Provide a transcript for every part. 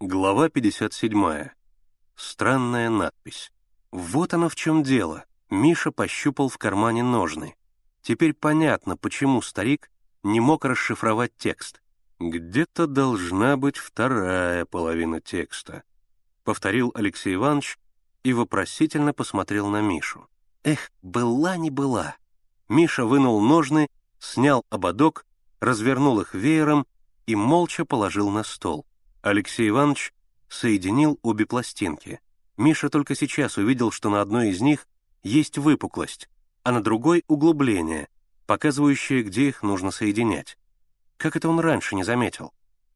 Глава 57. Странная надпись. Вот оно в чем дело. Миша пощупал в кармане ножны. Теперь понятно, почему старик не мог расшифровать текст. «Где-то должна быть вторая половина текста», — повторил Алексей Иванович и вопросительно посмотрел на Мишу. «Эх, была не была». Миша вынул ножны, снял ободок, развернул их веером и молча положил на стол. Алексей Иванович соединил обе пластинки. Миша только сейчас увидел, что на одной из них есть выпуклость, а на другой — углубление, показывающее, где их нужно соединять. Как это он раньше не заметил?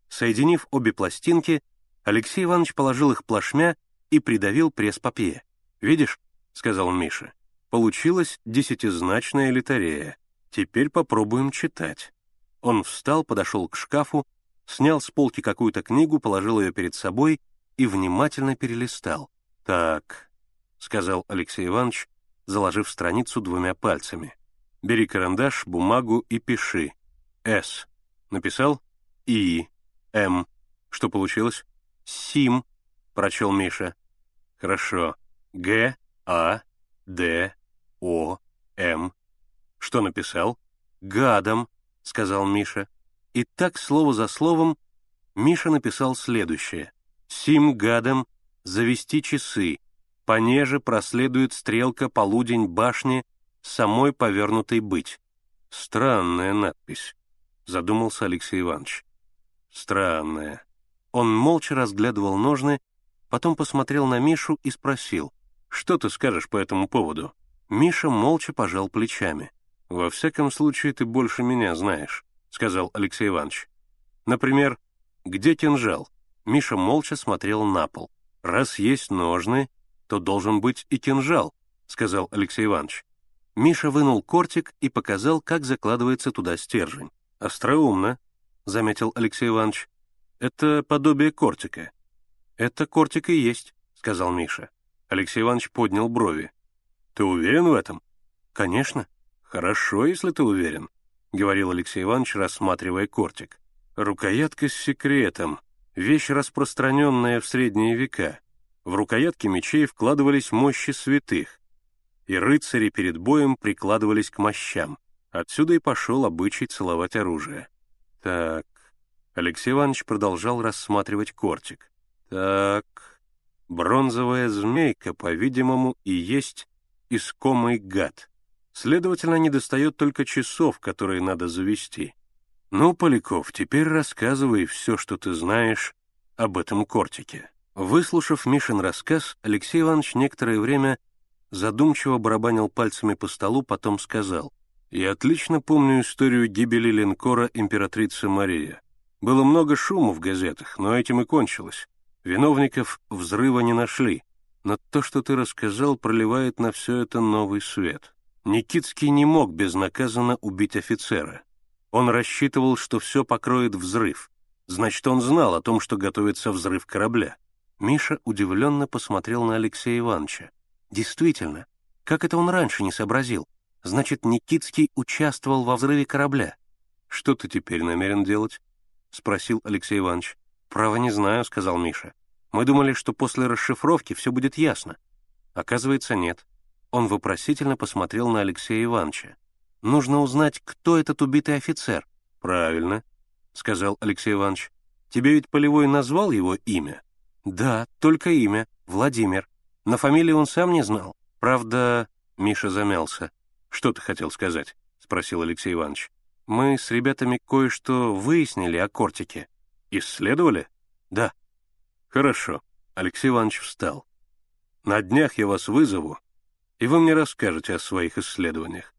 Соединив обе пластинки, Алексей Иванович положил их плашмя и придавил пресс-папье. «Видишь?» — сказал Миша. «Получилась десятизначная литарея. Теперь попробуем читать». Он встал, подошел к шкафу, снял с полки какую-то книгу, положил ее перед собой и внимательно перелистал. «Так», — сказал Алексей Иванович, заложив страницу двумя пальцами. «Бери карандаш, бумагу и пиши. С. Написал? И. М. Что получилось? Сим», — прочел Миша. «Хорошо. Г. А. Д. О. М. Что написал? Гадом», — сказал Миша. И так, слово за словом, Миша написал следующее. «Сим гадом завести часы, понеже проследует стрелка полудень башни, самой повернутой быть». «Странная надпись», — задумался Алексей Иванович. «Странная». Он молча разглядывал ножны, потом посмотрел на Мишу и спросил: «Что ты скажешь по этому поводу?» Миша молча пожал плечами. «Во всяком случае, ты больше меня знаешь», — сказал Алексей Иванович. «Например, где кинжал?» Миша молча смотрел на пол. «Раз есть ножны, то должен быть и кинжал», — сказал Алексей Иванович. Миша вынул кортик и показал, как закладывается туда стержень. «Остроумно», — заметил Алексей Иванович. «Это подобие кортика». «Это кортик и есть», — сказал Миша. Алексей Иванович поднял брови. «Ты уверен в этом?» «Конечно». «Хорошо, если ты уверен», — говорил Алексей Иванович, рассматривая кортик. «Рукоятка с секретом. Вещь, распространенная в средние века. В рукоятки мечей вкладывались мощи святых, и рыцари перед боем прикладывались к мощам. Отсюда и пошел обычай целовать оружие». «Так...» Алексей Иванович продолжал рассматривать кортик. «Так... Бронзовая змейка, по-видимому, и есть искомый гад. Следовательно, недостает только часов, которые надо завести. Ну, Поляков, теперь рассказывай все, что ты знаешь об этом кортике». Выслушав Мишин рассказ, Алексей Иванович некоторое время задумчиво барабанил пальцами по столу, потом сказал: «Я отлично помню историю гибели линкора «Императрица Мария». Было много шума в газетах, но этим и кончилось. Виновников взрыва не нашли, но то, что ты рассказал, проливает на все это новый свет. Никитский не мог безнаказанно убить офицера. Он рассчитывал, что все покроет взрыв. Значит, он знал о том, что готовится взрыв корабля». Миша удивленно посмотрел на Алексея Ивановича. «Действительно, как это он раньше не сообразил? Значит, Никитский участвовал во взрыве корабля». «Что ты теперь намерен делать?» — спросил Алексей Иванович. «Право не знаю», — сказал Миша. «Мы думали, что после расшифровки все будет ясно. Оказывается, нет». Он вопросительно посмотрел на Алексея Ивановича. «Нужно узнать, кто этот убитый офицер». «Правильно», — сказал Алексей Иванович. «Тебе ведь Полевой назвал его имя?» «Да, только имя. Владимир. На фамилии он сам не знал. Правда...» Миша замялся. «Что ты хотел сказать?» — спросил Алексей Иванович. «Мы с ребятами кое-что выяснили о кортике». «Исследовали?» «Да». «Хорошо». Алексей Иванович встал. «На днях я вас вызову, и вы мне расскажете о своих исследованиях.